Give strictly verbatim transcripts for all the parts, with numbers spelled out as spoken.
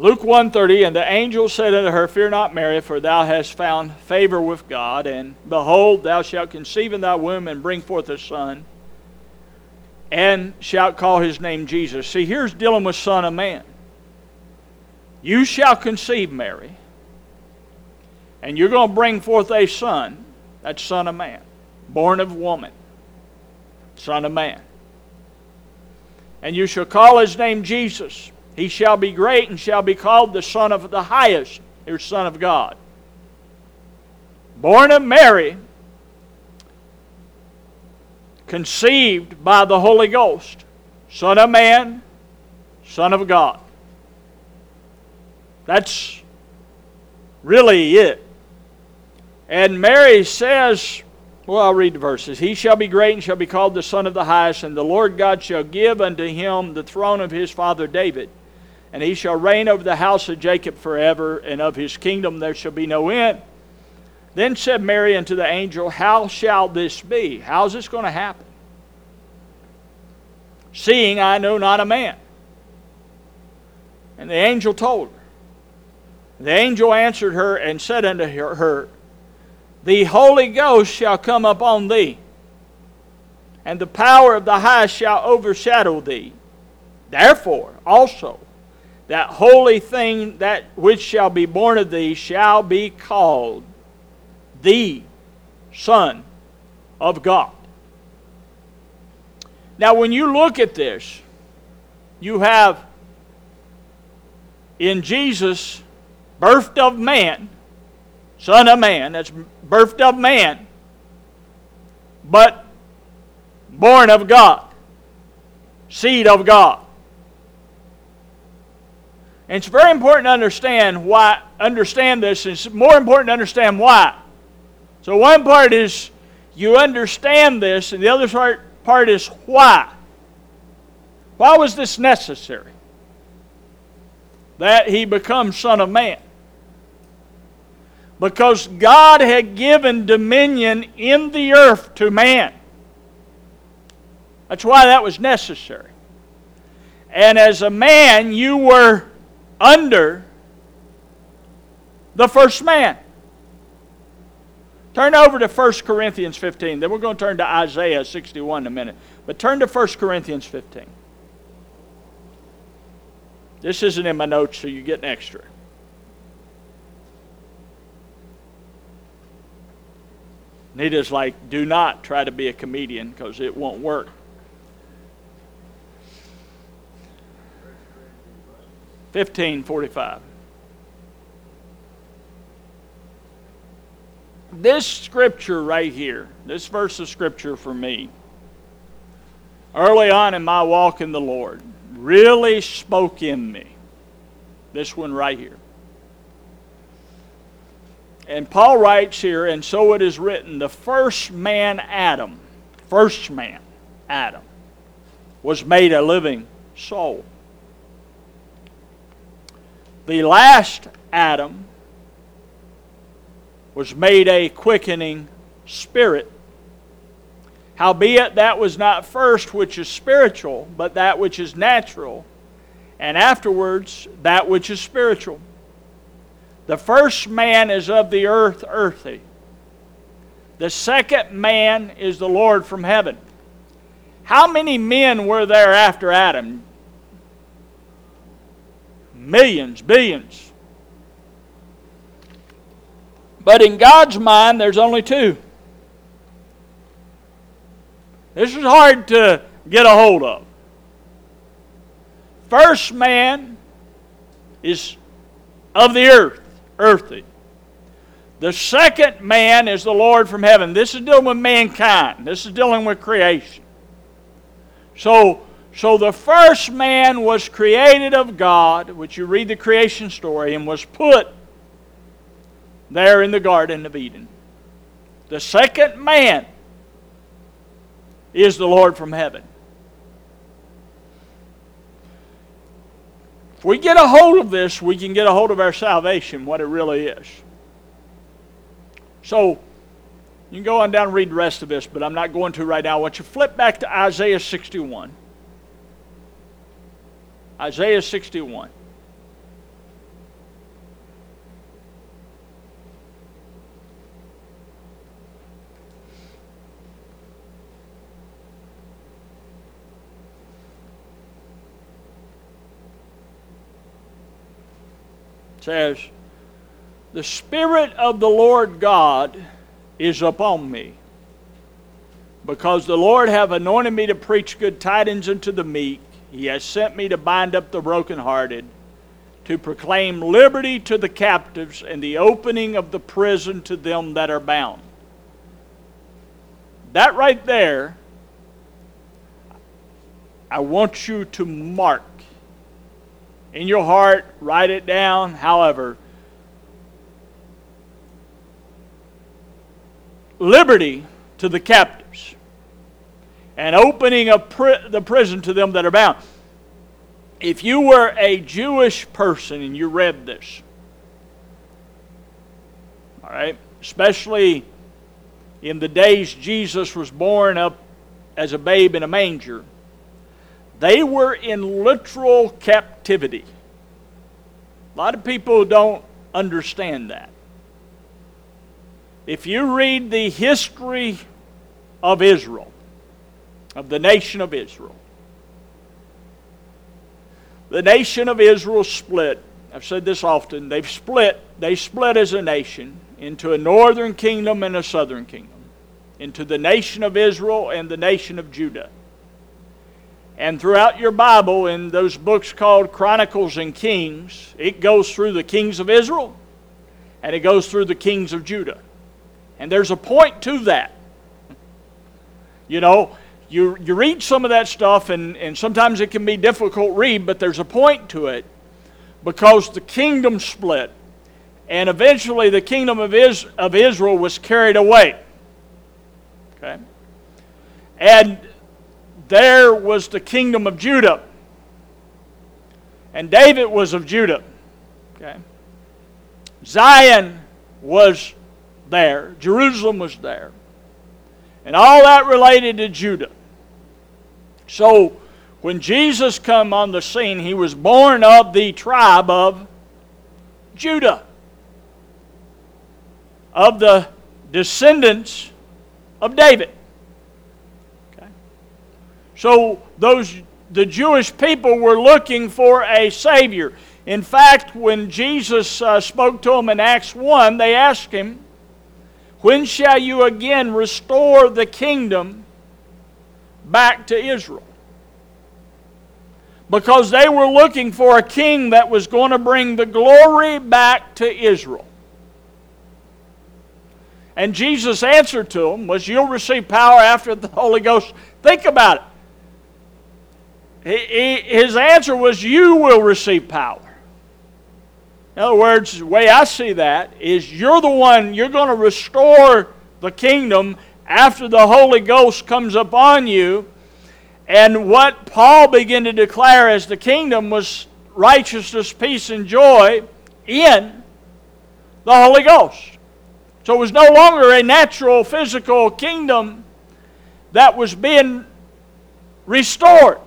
Luke one thirty, and the angel said unto her, Fear not, Mary, for thou hast found favor with God. And behold, thou shalt conceive in thy womb and bring forth a son, and shalt call his name Jesus. See, here's dealing with Son of Man. You shall conceive, Mary, and you're going to bring forth a son, that's Son of Man, born of woman, Son of Man. And you shall call his name Jesus. He shall be great and shall be called the Son of the Highest. Here's Son of God. Born of Mary, conceived by the Holy Ghost. Son of Man, Son of God. That's really it. And Mary says, well, I'll read the verses. He shall be great and shall be called the Son of the Highest, and the Lord God shall give unto him the throne of his father David, and he shall reign over the house of Jacob forever, and of his kingdom there shall be no end. Then said Mary unto the angel, How shall this be? How is this going to happen? Seeing I know not a man. And the angel told her. The angel answered her and said unto her, The Holy Ghost shall come upon thee, and the power of the Highest shall overshadow thee. Therefore also that holy thing that which shall be born of thee shall be called the Son of God. Now when you look at this, you have in Jesus, birthed of man, Son of Man, that's birthed of man, but born of God, seed of God. And it's very important to understand why, understand this, and it's more important to understand why. So one part is you understand this, and the other part, part is why. Why was this necessary? That he becomes Son of Man. Because God had given dominion in the earth to man. That's why that was necessary. And as a man, you were under the first man. Turn over to First Corinthians fifteen. Then we're going to turn to Isaiah sixty-one in a minute. But turn to First Corinthians fifteen. This isn't in my notes, so you get an extra. Nita's like, do not try to be a comedian because it won't work. fifteen forty-five. This scripture right here, this verse of scripture for me, early on in my walk in the Lord, really spoke in me. This one right here. And Paul writes here, and so it is written, the first man, Adam, first man, Adam, was made a living soul. The last Adam was made a quickening spirit. Howbeit that was not first which is spiritual, but that which is natural, and afterwards that which is spiritual. The first man is of the earth, earthy. The second man is the Lord from heaven. How many men were there after Adam? Millions, billions. But in God's mind, there's only two. This is hard to get a hold of. First man is of the earth. Earthy. The second man is the Lord from heaven. This is dealing with mankind. This is dealing with creation. So, so the first man was created of God, which you read the creation story, and was put there in the Garden of Eden. The second man is the Lord from heaven. If we get a hold of this, we can get a hold of our salvation, what it really is. So, you can go on down and read the rest of this, but I'm not going to right now. I want you to flip back to Isaiah sixty-one. Isaiah sixty-one. says, "The Spirit of the Lord God is upon me, because the Lord hath anointed me to preach good tidings unto the meek. He has sent me to bind up the brokenhearted, to proclaim liberty to the captives, and the opening of the prison to them that are bound." That right there, I want you to mark in your heart, write it down, however. Liberty to the captives, and opening of pri- the prison to them that are bound. If you were a Jewish person and you read this, all right, especially in the days Jesus was born up as a babe in a manger, they were in literal captivity. A lot of people don't understand that. If you read the history of Israel, of the nation of Israel, the nation of Israel split. I've said this often. They've split. They split as a nation into a northern kingdom and a southern kingdom, into the nation of Israel and the nation of Judah. And throughout your Bible, in those books called Chronicles and Kings, it goes through the kings of Israel and it goes through the kings of Judah. And there's a point to that. You know, you, you read some of that stuff, and, and sometimes it can be difficult to read, but there's a point to it, because the kingdom split, and eventually the kingdom of, Is, of Israel was carried away. Okay? And there was the kingdom of Judah, and David was of Judah. Okay? Zion was there. Jerusalem was there. And all that related to Judah. So when Jesus came on the scene, he was born of the tribe of Judah, of the descendants of David. Okay. So those the Jewish people were looking for a Savior. In fact, when Jesus uh, spoke to them in Acts one, they asked him, "When shall you again restore the kingdom back to Israel?" Because they were looking for a king that was going to bring the glory back to Israel. And Jesus' answer to them was, "You'll receive power after the Holy Ghost." Think about it. His answer was, "You will receive power." In other words, the way I see that is, you're the one, you're going to restore the kingdom after the Holy Ghost comes upon you. And what Paul began to declare as the kingdom was righteousness, peace, and joy in the Holy Ghost. So it was no longer a natural, physical kingdom that was being restored.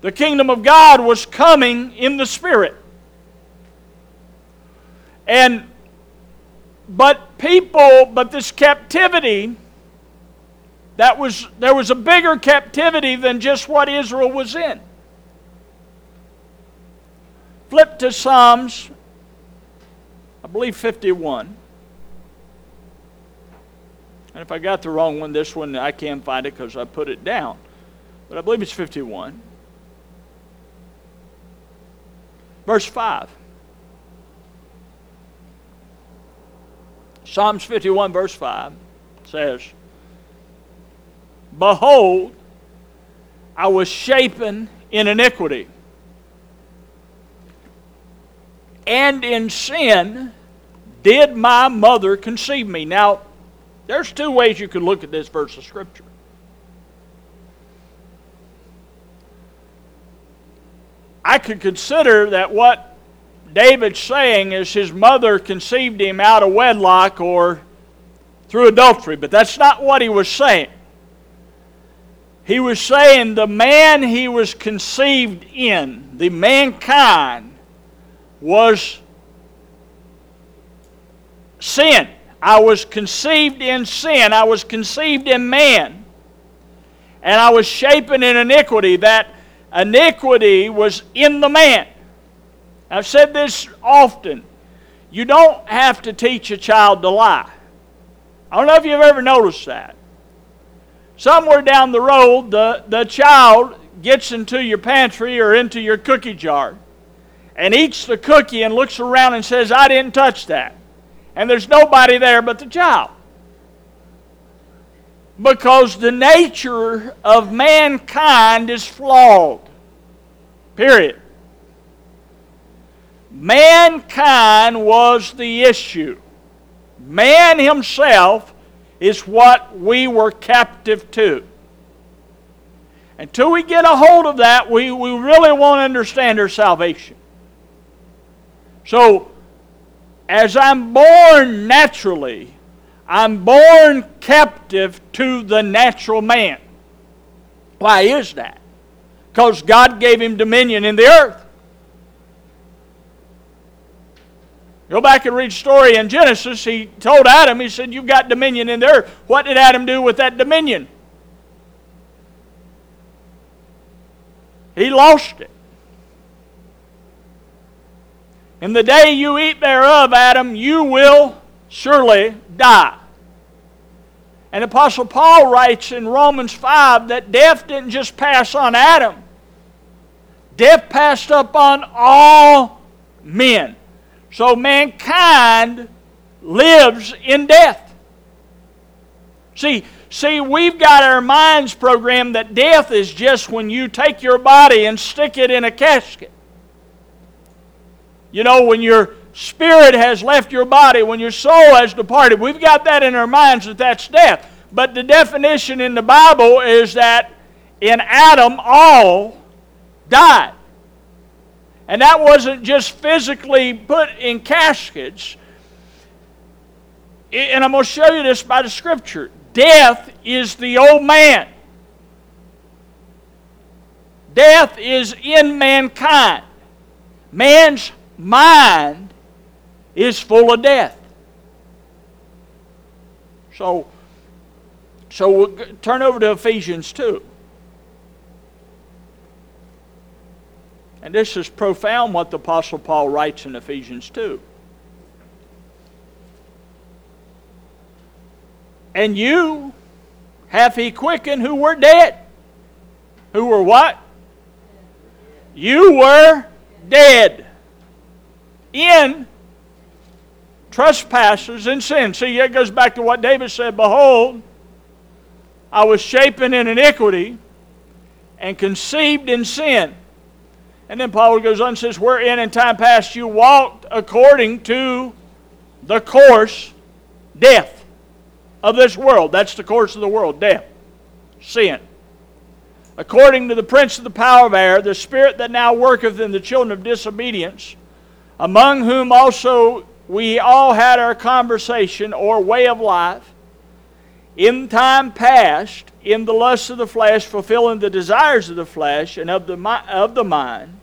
The kingdom of God was coming in the Spirit. And, but people, but this captivity, that was, there was a bigger captivity than just what Israel was in. Flip to Psalms, I believe fifty-one. And if I got the wrong one, this one, I can't find it because I put it down. But I believe it's fifty-one. Verse five. Psalms fifty-one verse five says, "Behold, I was shapen in iniquity, and in sin did my mother conceive me." Now, there's two ways you could look at this verse of Scripture. I could consider that what David's saying is his mother conceived him out of wedlock or through adultery, but that's not what he was saying. He was saying the man he was conceived in, the mankind, was sin. I was conceived in sin. I was conceived in man. And I was shapen in iniquity. That iniquity was in the man. I've said this often. You don't have to teach a child to lie. I don't know if you've ever noticed that. Somewhere down the road, the, the child gets into your pantry or into your cookie jar and eats the cookie and looks around and says, I didn't touch that. And there's nobody there but the child. Because the nature of mankind is flawed. Period. Mankind was the issue. Man himself is what we were captive to. Until we get a hold of that, we, we really won't understand our salvation. So, as I'm born naturally, I'm born captive to the natural man. Why is that? Because God gave him dominion in the earth. Go back and read the story in Genesis. He told Adam, he said, you've got dominion in the earth. What did Adam do with that dominion? He lost it. In the day you eat thereof, Adam, you will surely die. And Apostle Paul writes in Romans five that death didn't just pass on Adam. Death passed upon all men. So mankind lives in death. See, see, we've got our minds programmed that death is just when you take your body and stick it in a casket. You know, when your spirit has left your body, when your soul has departed, we've got that in our minds that that's death. But the definition in the Bible is that in Adam all died. And that wasn't just physically put in caskets. And I'm going to show you this by the Scripture. Death is the old man. Death is in mankind. Man's mind is full of death. So, so we'll turn over to Ephesians two. And this is profound what the Apostle Paul writes in Ephesians two. And you hath he quickened who were dead. Who were what? You were dead in trespasses and sin. See, it goes back to what David said, behold, I was shapen in iniquity and conceived in sin. And then Paul goes on and says, wherein in time past you walked according to the course, death, of this world. That's the course of the world, death, sin. According to the prince of the power of air, the spirit that now worketh in the children of disobedience, among whom also we all had our conversation or way of life, in time past, in the lust of the flesh, fulfilling the desires of the flesh and of the, of the mind,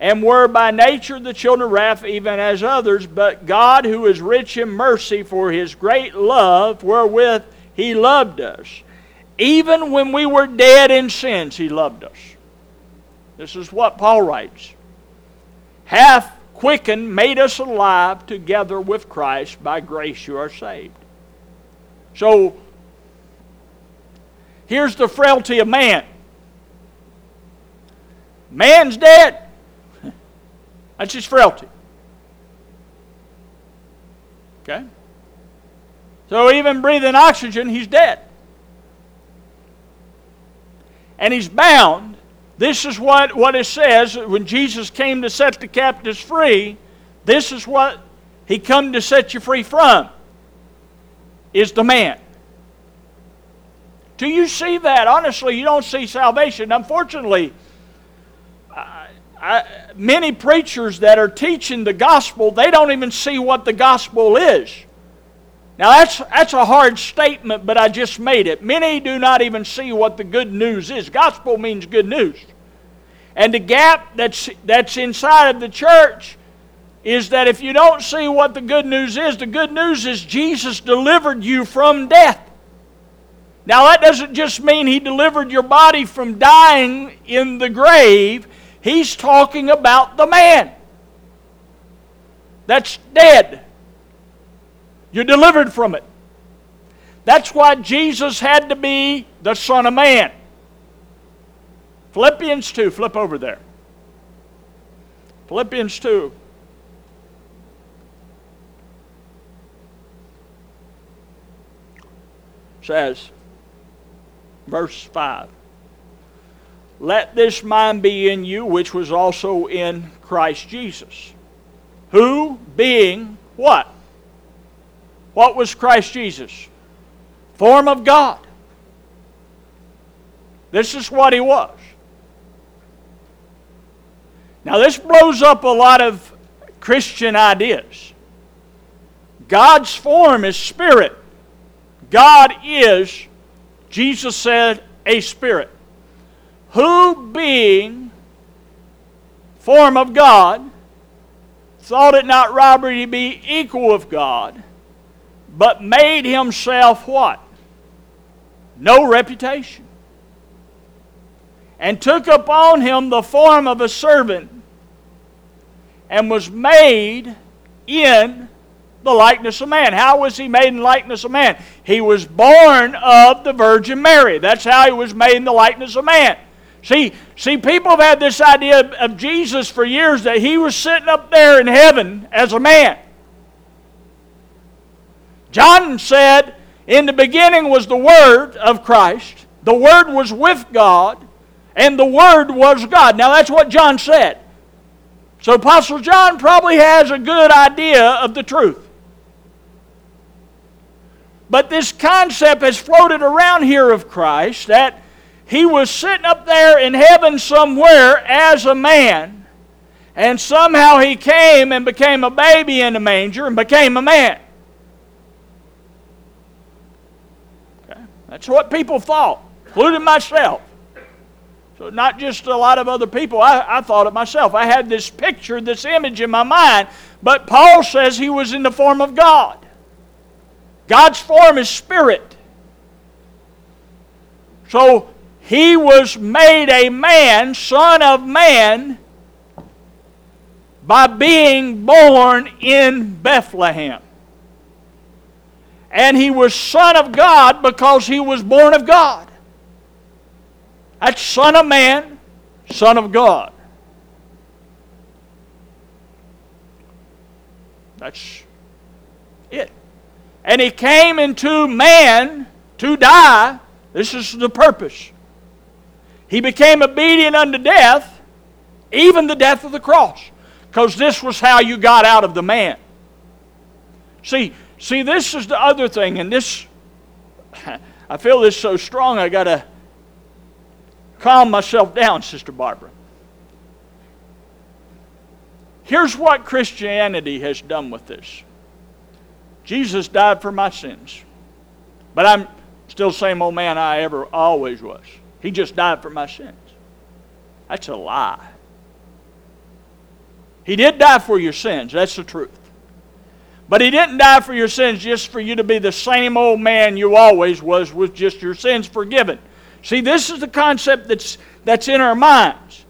and were by nature the children of wrath, even as others, but God, who is rich in mercy for His great love, wherewith He loved us, even when we were dead in sins, He loved us. This is what Paul writes. Hath quickened, made us alive together with Christ, by grace you are saved. So, here's the frailty of man. Man's dead. That's his frailty. Okay? So even breathing oxygen, he's dead. And he's bound. This is what, what it says when Jesus came to set the captives free. This is what He come to set you free from. Is the man. Do you see that? Honestly, you don't see salvation. Unfortunately, I, I, many preachers that are teaching the gospel, they don't even see what the gospel is. Now, that's, that's a hard statement, but I just made it. Many do not even see what the good news is. Gospel means good news. And the gap that's, that's inside of the church is that if you don't see what the good news is, the good news is Jesus delivered you from death. Now that doesn't just mean He delivered your body from dying in the grave. He's talking about the man. That's dead. You're delivered from it. That's why Jesus had to be the Son of Man. Philippians two. Flip over there. Philippians two. Says, verse five, let this mind be in you which was also in Christ Jesus, who being what? What was Christ Jesus? Form of God. This is what he was. Now this blows up a lot of Christian ideas. God's form is spirit. God is, Jesus said, a spirit. Who being form of God, thought it not robbery to be equal with God, but made himself what? No reputation. And took upon him the form of a servant, and was made in the likeness of man. How was he made in the likeness of man? He was born of the Virgin Mary. That's how he was made in the likeness of man. See, see, people have had this idea of Jesus for years that he was sitting up there in heaven as a man. John said, in the beginning was the Word of Christ. The Word was with God, and the Word was God. Now that's what John said. So Apostle John probably has a good idea of the truth. But this concept has floated around here of Christ, that he was sitting up there in heaven somewhere as a man, and somehow he came and became a baby in the manger and became a man. Okay? That's what people thought, including myself. So not just a lot of other people. I, I thought it myself. I had this picture, this image in my mind, but Paul says he was in the form of God. God's form is spirit. So he was made a man, son of man, by being born in Bethlehem. And he was son of God because he was born of God. That's son of man, son of God. That's it. And he came into man to die. This is the purpose. He became obedient unto death, even the death of the cross. Because this was how you got out of the man. See, see, this is the other thing, and this, I feel this so strong, I got to calm myself down, Sister Barbara. Here's what Christianity has done with this. Jesus died for my sins. But I'm still the same old man I ever always was. He just died for my sins. That's a lie. He did die for your sins. That's the truth. But he didn't die for your sins just for you to be the same old man you always was with just your sins forgiven. See, this is the concept that's, that's in our minds.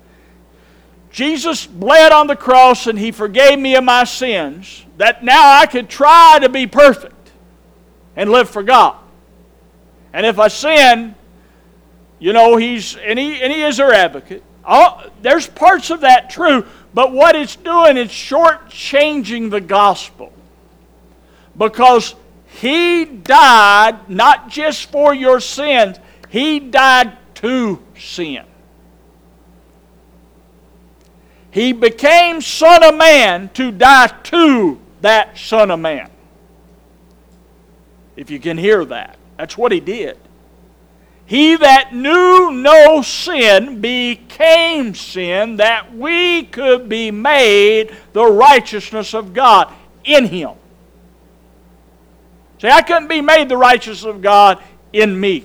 Jesus bled on the cross and he forgave me of my sins, that now I could try to be perfect and live for God. And if I sin, you know, he's, and he, and he is our advocate. All, there's parts of that true, but what it's doing is shortchanging the gospel. Because he died not just for your sins, he died to sin. He became Son of Man to die to that Son of Man. If you can hear that. That's what he did. He that knew no sin became sin, that we could be made the righteousness of God in him. See, I couldn't be made the righteousness of God in me.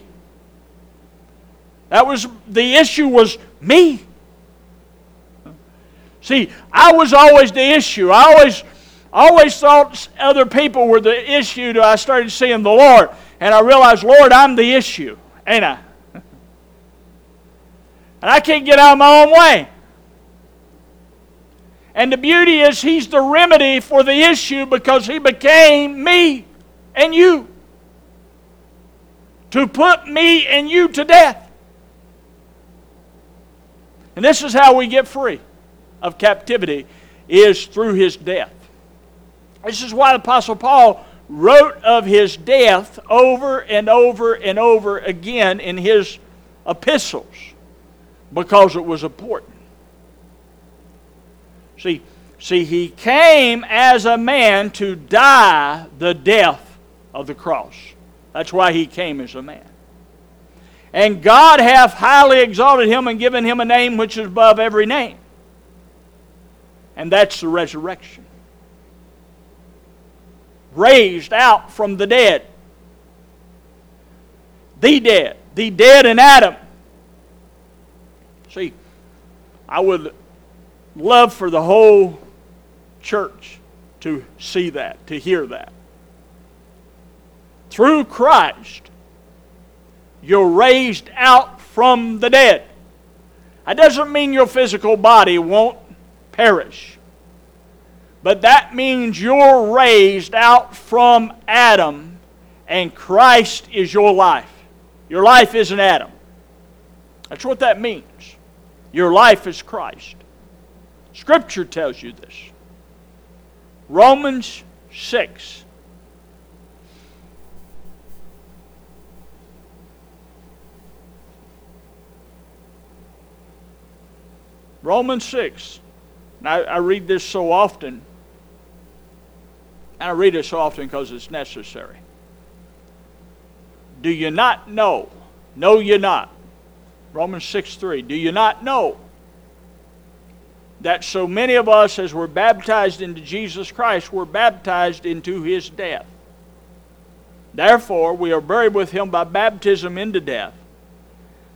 That was, the issue was me. See, I was always the issue. I always, always thought other people were the issue till I started seeing the Lord. And I realized, Lord, I'm the issue, ain't I? And I can't get out of my own way. And the beauty is He's the remedy for the issue because He became me and you to put me and you to death. And this is how we get free of captivity, is through His death. This is why the Apostle Paul wrote of His death over and over and over again in his epistles, because it was important. See, see, He came as a man to die the death of the cross. That's why He came as a man. And God hath highly exalted Him and given Him a name which is above every name. And that's the resurrection. Raised out from the dead. The dead. The dead in Adam. See, I would love for the whole church to see that, to hear that. Through Christ, you're raised out from the dead. That doesn't mean your physical body won't perish. But that means you're raised out from Adam, and Christ is your life. Your life isn't Adam. That's what that means. Your life is Christ. Scripture tells you this. Romans six. Romans six. And I, I read this so often. And I read it so often because it's necessary. Do you not know? Know you not. Romans six three. Do you not know that so many of us as were baptized into Jesus Christ were baptized into His death? Therefore we are buried with Him by baptism into death,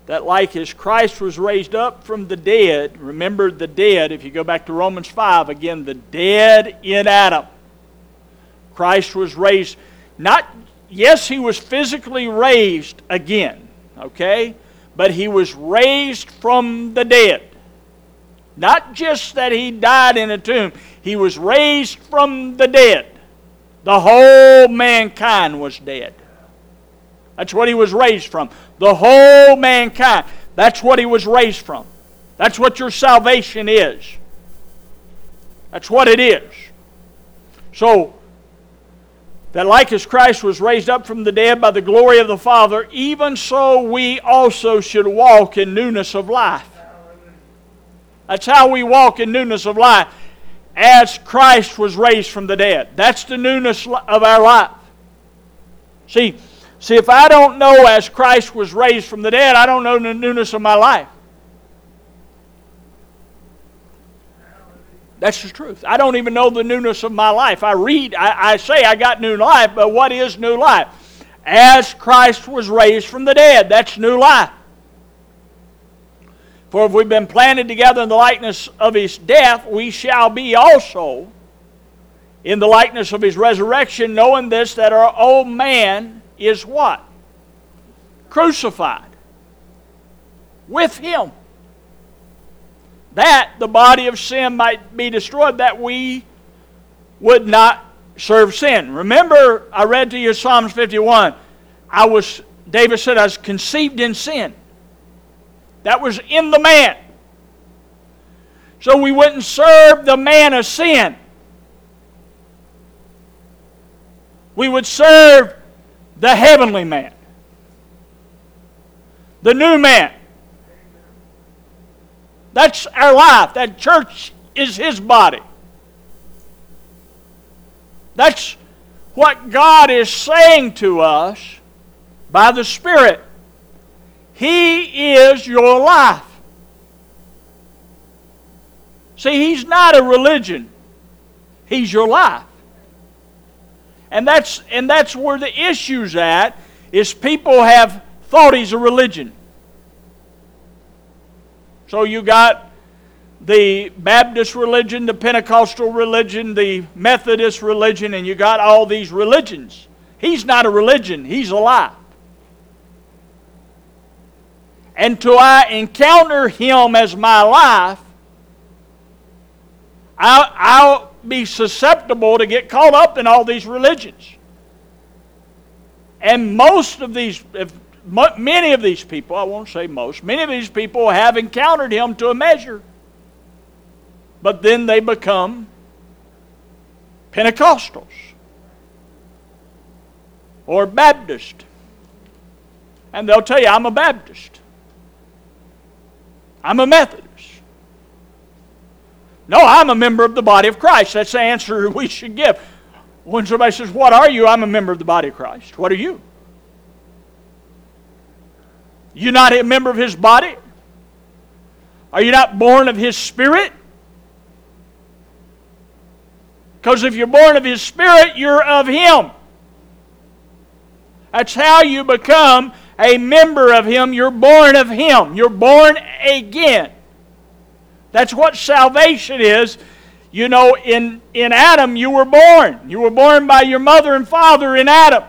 that like as Christ was raised up from the dead, remember the dead, if you go back to Romans five, again, the dead in Adam. Christ was raised, not, yes, He was physically raised again, okay? But He was raised from the dead. Not just that He died in a tomb. He was raised from the dead. The whole mankind was dead. That's what He was raised from. The whole mankind. That's what He was raised from. That's what your salvation is. That's what it is. So, that like as Christ was raised up from the dead by the glory of the Father, even so we also should walk in newness of life. That's how we walk in newness of life, as Christ was raised from the dead. That's the newness of our life. See, see, if I don't know as Christ was raised from the dead, I don't know the newness of my life. That's the truth. I don't even know the newness of my life. I read, I, I say I got new life, but what is new life? As Christ was raised from the dead, that's new life. For if we've been planted together in the likeness of His death, we shall be also in the likeness of His resurrection, knowing this, that our old man is what? Crucified. With Him. That the body of sin might be destroyed, that we would not serve sin. Remember, I read to you Psalms fifty-one. I was, David said, I was conceived in sin. That was in the man. So we wouldn't serve the man of sin. We would serve the heavenly man. The new man. That's our life. That church is His body. That's what God is saying to us by the Spirit. He is your life. See, He's not a religion. He's your life. And that's, and that's where the issue's at, is people have thought He's a religion. So you got the Baptist religion, the Pentecostal religion, the Methodist religion, and you got all these religions. He's not a religion. He's a life. Until I encounter Him as my life, I'll, I'll be susceptible to get caught up in all these religions. And most of these, if, many of these people, I won't say most, many of these people have encountered him to a measure. But then they become Pentecostals or Baptist. And they'll tell you, I'm a Baptist. I'm a Methodist. No, I'm a member of the body of Christ. That's the answer we should give. When somebody says, what are you? I'm a member of the body of Christ. What are you? You're not a member of His body? Are you not born of His Spirit? Because if you're born of His Spirit, you're of Him. That's how you become a member of Him. You're born of Him. You're born again. That's what salvation is. You know, in, in Adam you were born. You were born by your mother and father in Adam.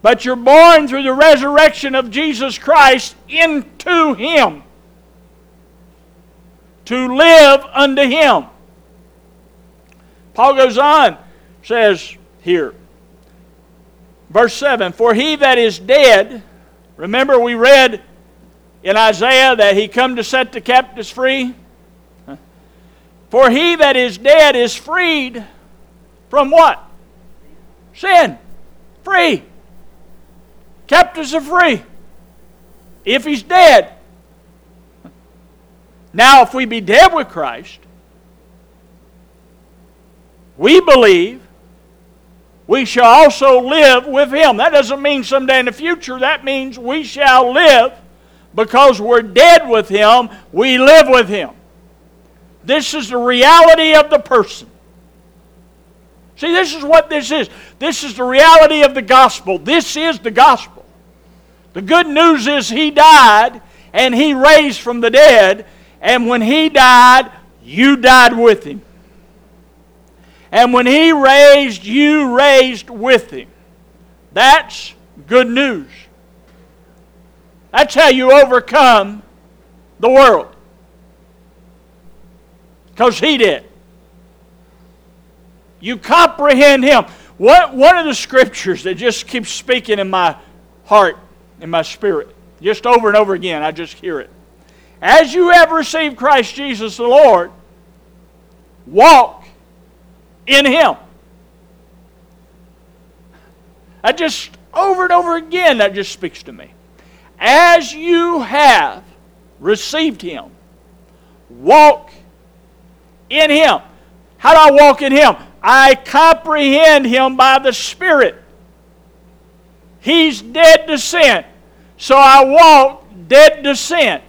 But you're born through the resurrection of Jesus Christ into Him. To live unto Him. Paul goes on, says here, verse seven, for he that is dead, remember we read in Isaiah that he come to set the captives free. For he that is dead is freed from what? Sin. Free. Captives are free. If he's dead. Now if we be dead with Christ, we believe we shall also live with Him. That doesn't mean someday in the future. That means we shall live because we're dead with Him. We live with Him. This is the reality of the person. See, this is what this is. This is the reality of the gospel. This is the gospel. The good news is He died and He raised from the dead. And when He died, you died with Him. And when He raised, you raised with Him. That's good news. That's how you overcome the world. Because He did. You comprehend Him. What, one of the scriptures that just keeps speaking in my heart, in my spirit, just over and over again, I just hear it. As you have received Christ Jesus the Lord, walk in Him. I just, over and over again, that just speaks to me. As you have received Him, walk in Him. How do I walk in Him? I comprehend Him by the Spirit. He's dead to sin. So I walk dead to sin.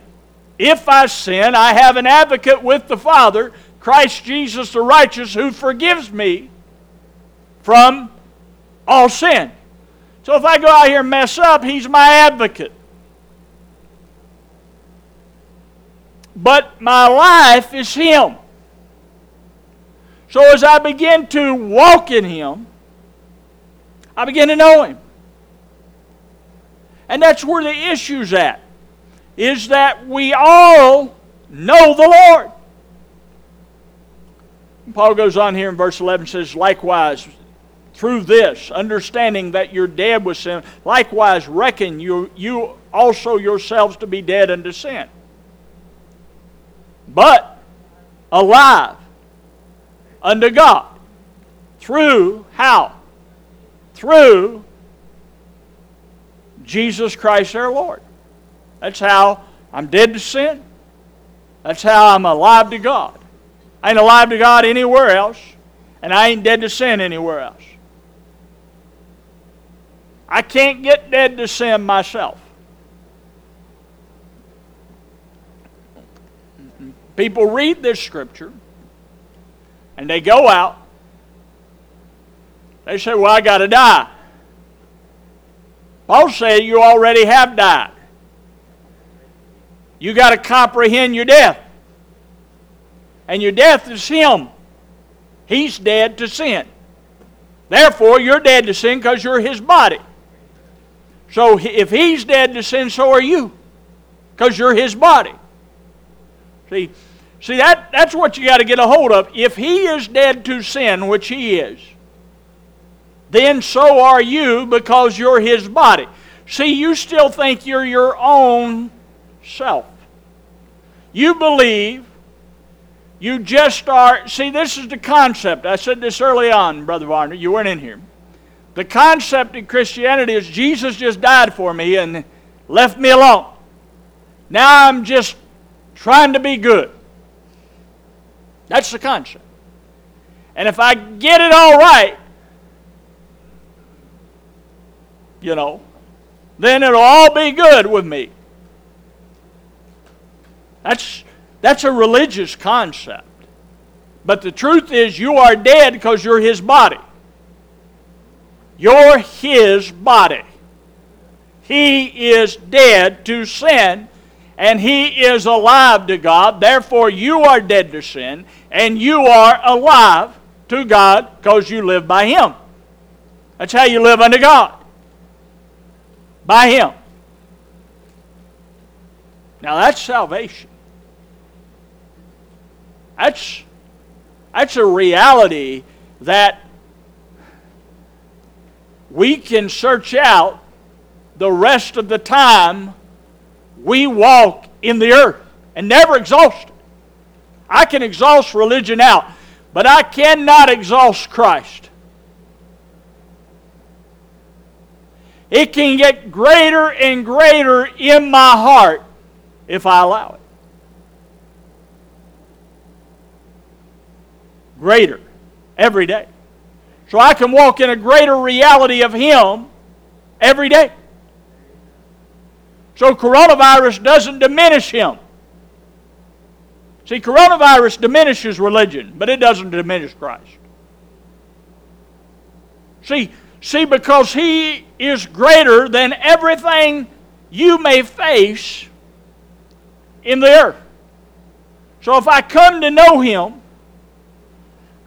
If I sin, I have an advocate with the Father, Christ Jesus the righteous, who forgives me from all sin. So if I go out here and mess up, He's my advocate. But my life is Him. So as I begin to walk in Him, I begin to know Him. And that's where the issue's at, is that we all know the Lord. Paul goes on here in verse eleven, says, likewise, through this, understanding that you're dead with sin, likewise reckon you, you also yourselves to be dead unto sin, but alive unto God. Through how? Through Jesus Christ our Lord. That's how I'm dead to sin. That's how I'm alive to God. I ain't alive to God anywhere else, and I ain't dead to sin anywhere else. I can't get dead to sin myself. People read this scripture, and they go out. They say, well, I got to die. Paul said you already have died. You got to comprehend your death. And your death is Him. He's dead to sin. Therefore, you're dead to sin because you're His body. So if He's dead to sin, so are you. Because you're His body. See, See, that, that's what you got to get a hold of. If he is dead to sin, which he is, then so are you because you're his body. See, you still think you're your own self. You believe, you just are. See, this is the concept. I said this early on, Brother Varner. You weren't in here. The concept in Christianity is Jesus just died for me and left me alone. Now I'm just trying to be good. That's the concept. And if I get it all right, you know, then it'll all be good with me. That's, that's a religious concept. But the truth is you are dead because you're his body. You're his body. He is dead to sin, and he is alive to God. Therefore, you are dead to sin, and you are alive to God because you live by him. That's how you live unto God. By him. Now that's salvation. That's, that's a reality that we can search out the rest of the time we walk in the earth and never exhaust it. I can exhaust religion out, but I cannot exhaust Christ. It can get greater and greater in my heart if I allow it. Greater every day. So I can walk in a greater reality of him every day. So coronavirus doesn't diminish him. See, coronavirus diminishes religion, but it doesn't diminish Christ. See, see, because he is greater than everything you may face in the earth. So if I come to know him,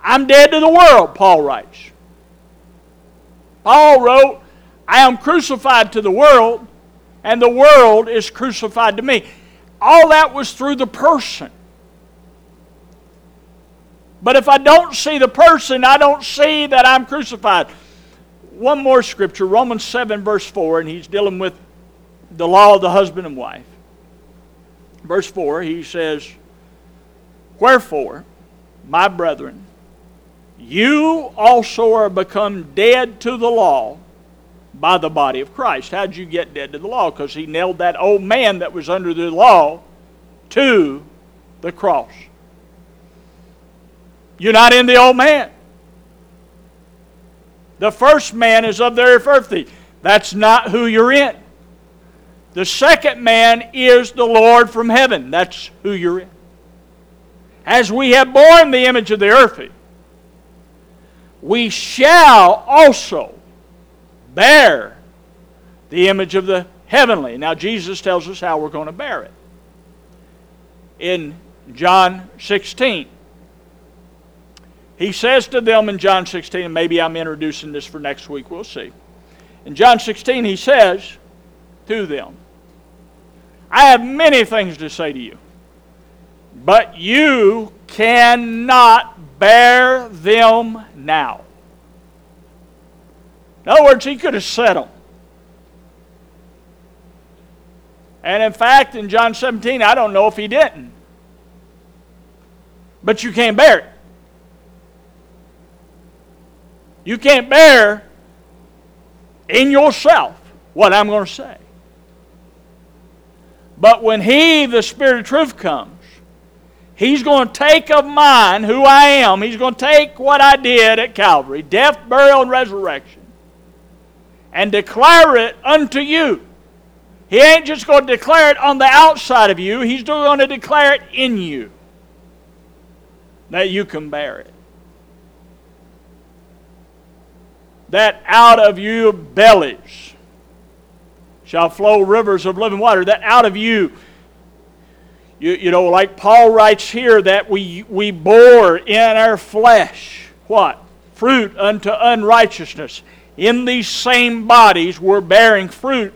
I'm dead to the world, Paul writes. Paul wrote, I am crucified to the world, and the world is crucified to me. All that was through the person. But if I don't see the person, I don't see that I'm crucified. One more scripture, Romans seven, verse four, and he's dealing with the law of the husband and wife. Verse four, he says, wherefore, my brethren, you also are become dead to the law by the body of Christ. How did you get dead to the law? Because he nailed that old man that was under the law to the cross. You're not in the old man. The first man is of the earthly. That's not who you're in. The second man is the Lord from heaven. That's who you're in. As we have borne the image of the earthly, we shall also bear the image of the heavenly. Now Jesus tells us how we're going to bear it. In John sixteen. He says to them in John sixteen, and maybe I'm introducing this for next week, we'll see. In John sixteen he says to them, I have many things to say to you, but you cannot bear them now. In other words, he could have said them. And in fact, in John seventeen, I don't know if he didn't. But you can't bear it. You can't bear in yourself what I'm going to say. But when he, the Spirit of truth, comes, he's going to take of mine who I am. He's going to take what I did at Calvary, death, burial, and resurrection, and declare it unto you. He ain't just going to declare it on the outside of you. He's going to declare it in you that you can bear it. That out of your bellies shall flow rivers of living water. That out of you, you, you know, like Paul writes here, that we, we bore in our flesh, what? Fruit unto unrighteousness. In these same bodies we're bearing fruit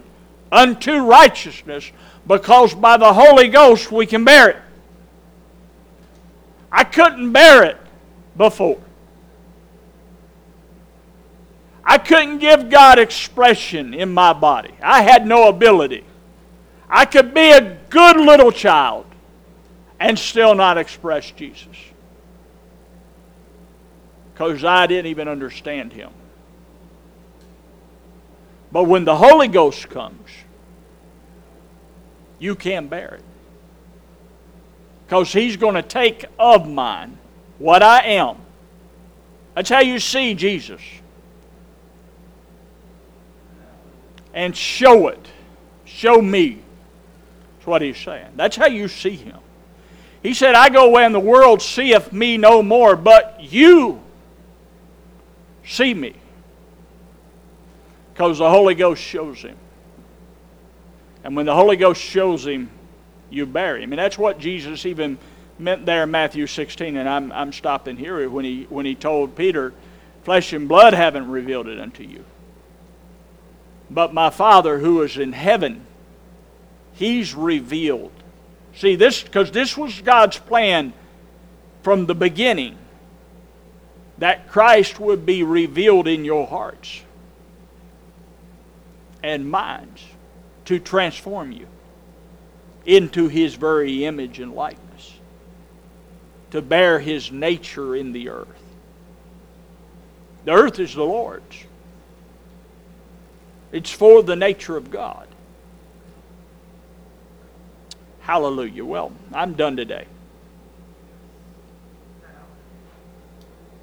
unto righteousness, because by the Holy Ghost we can bear it. I couldn't bear it before. I couldn't give God expression in my body. I had no ability. I could be a good little child and still not express Jesus, because I didn't even understand Him. But when the Holy Ghost comes, you can bear it, because He's going to take of mine what I am. That's how you see Jesus. And show it. Show me. That's what He's saying. That's how you see Him. He said, I go away and the world seeth me no more, but you see me. Because the Holy Ghost shows Him. And when the Holy Ghost shows Him, you bear Him. And that's what Jesus even meant there in Matthew sixteen. And I'm, I'm stopping here when he, when he told Peter, flesh and blood haven't revealed it unto you, but my Father who is in heaven, He's revealed. See, this, because this was God's plan from the beginning, that Christ would be revealed in your hearts and minds to transform you into His very image and likeness, to bear His nature in the earth. The earth is the Lord's. It's for the nature of God. Hallelujah. Well, I'm done today.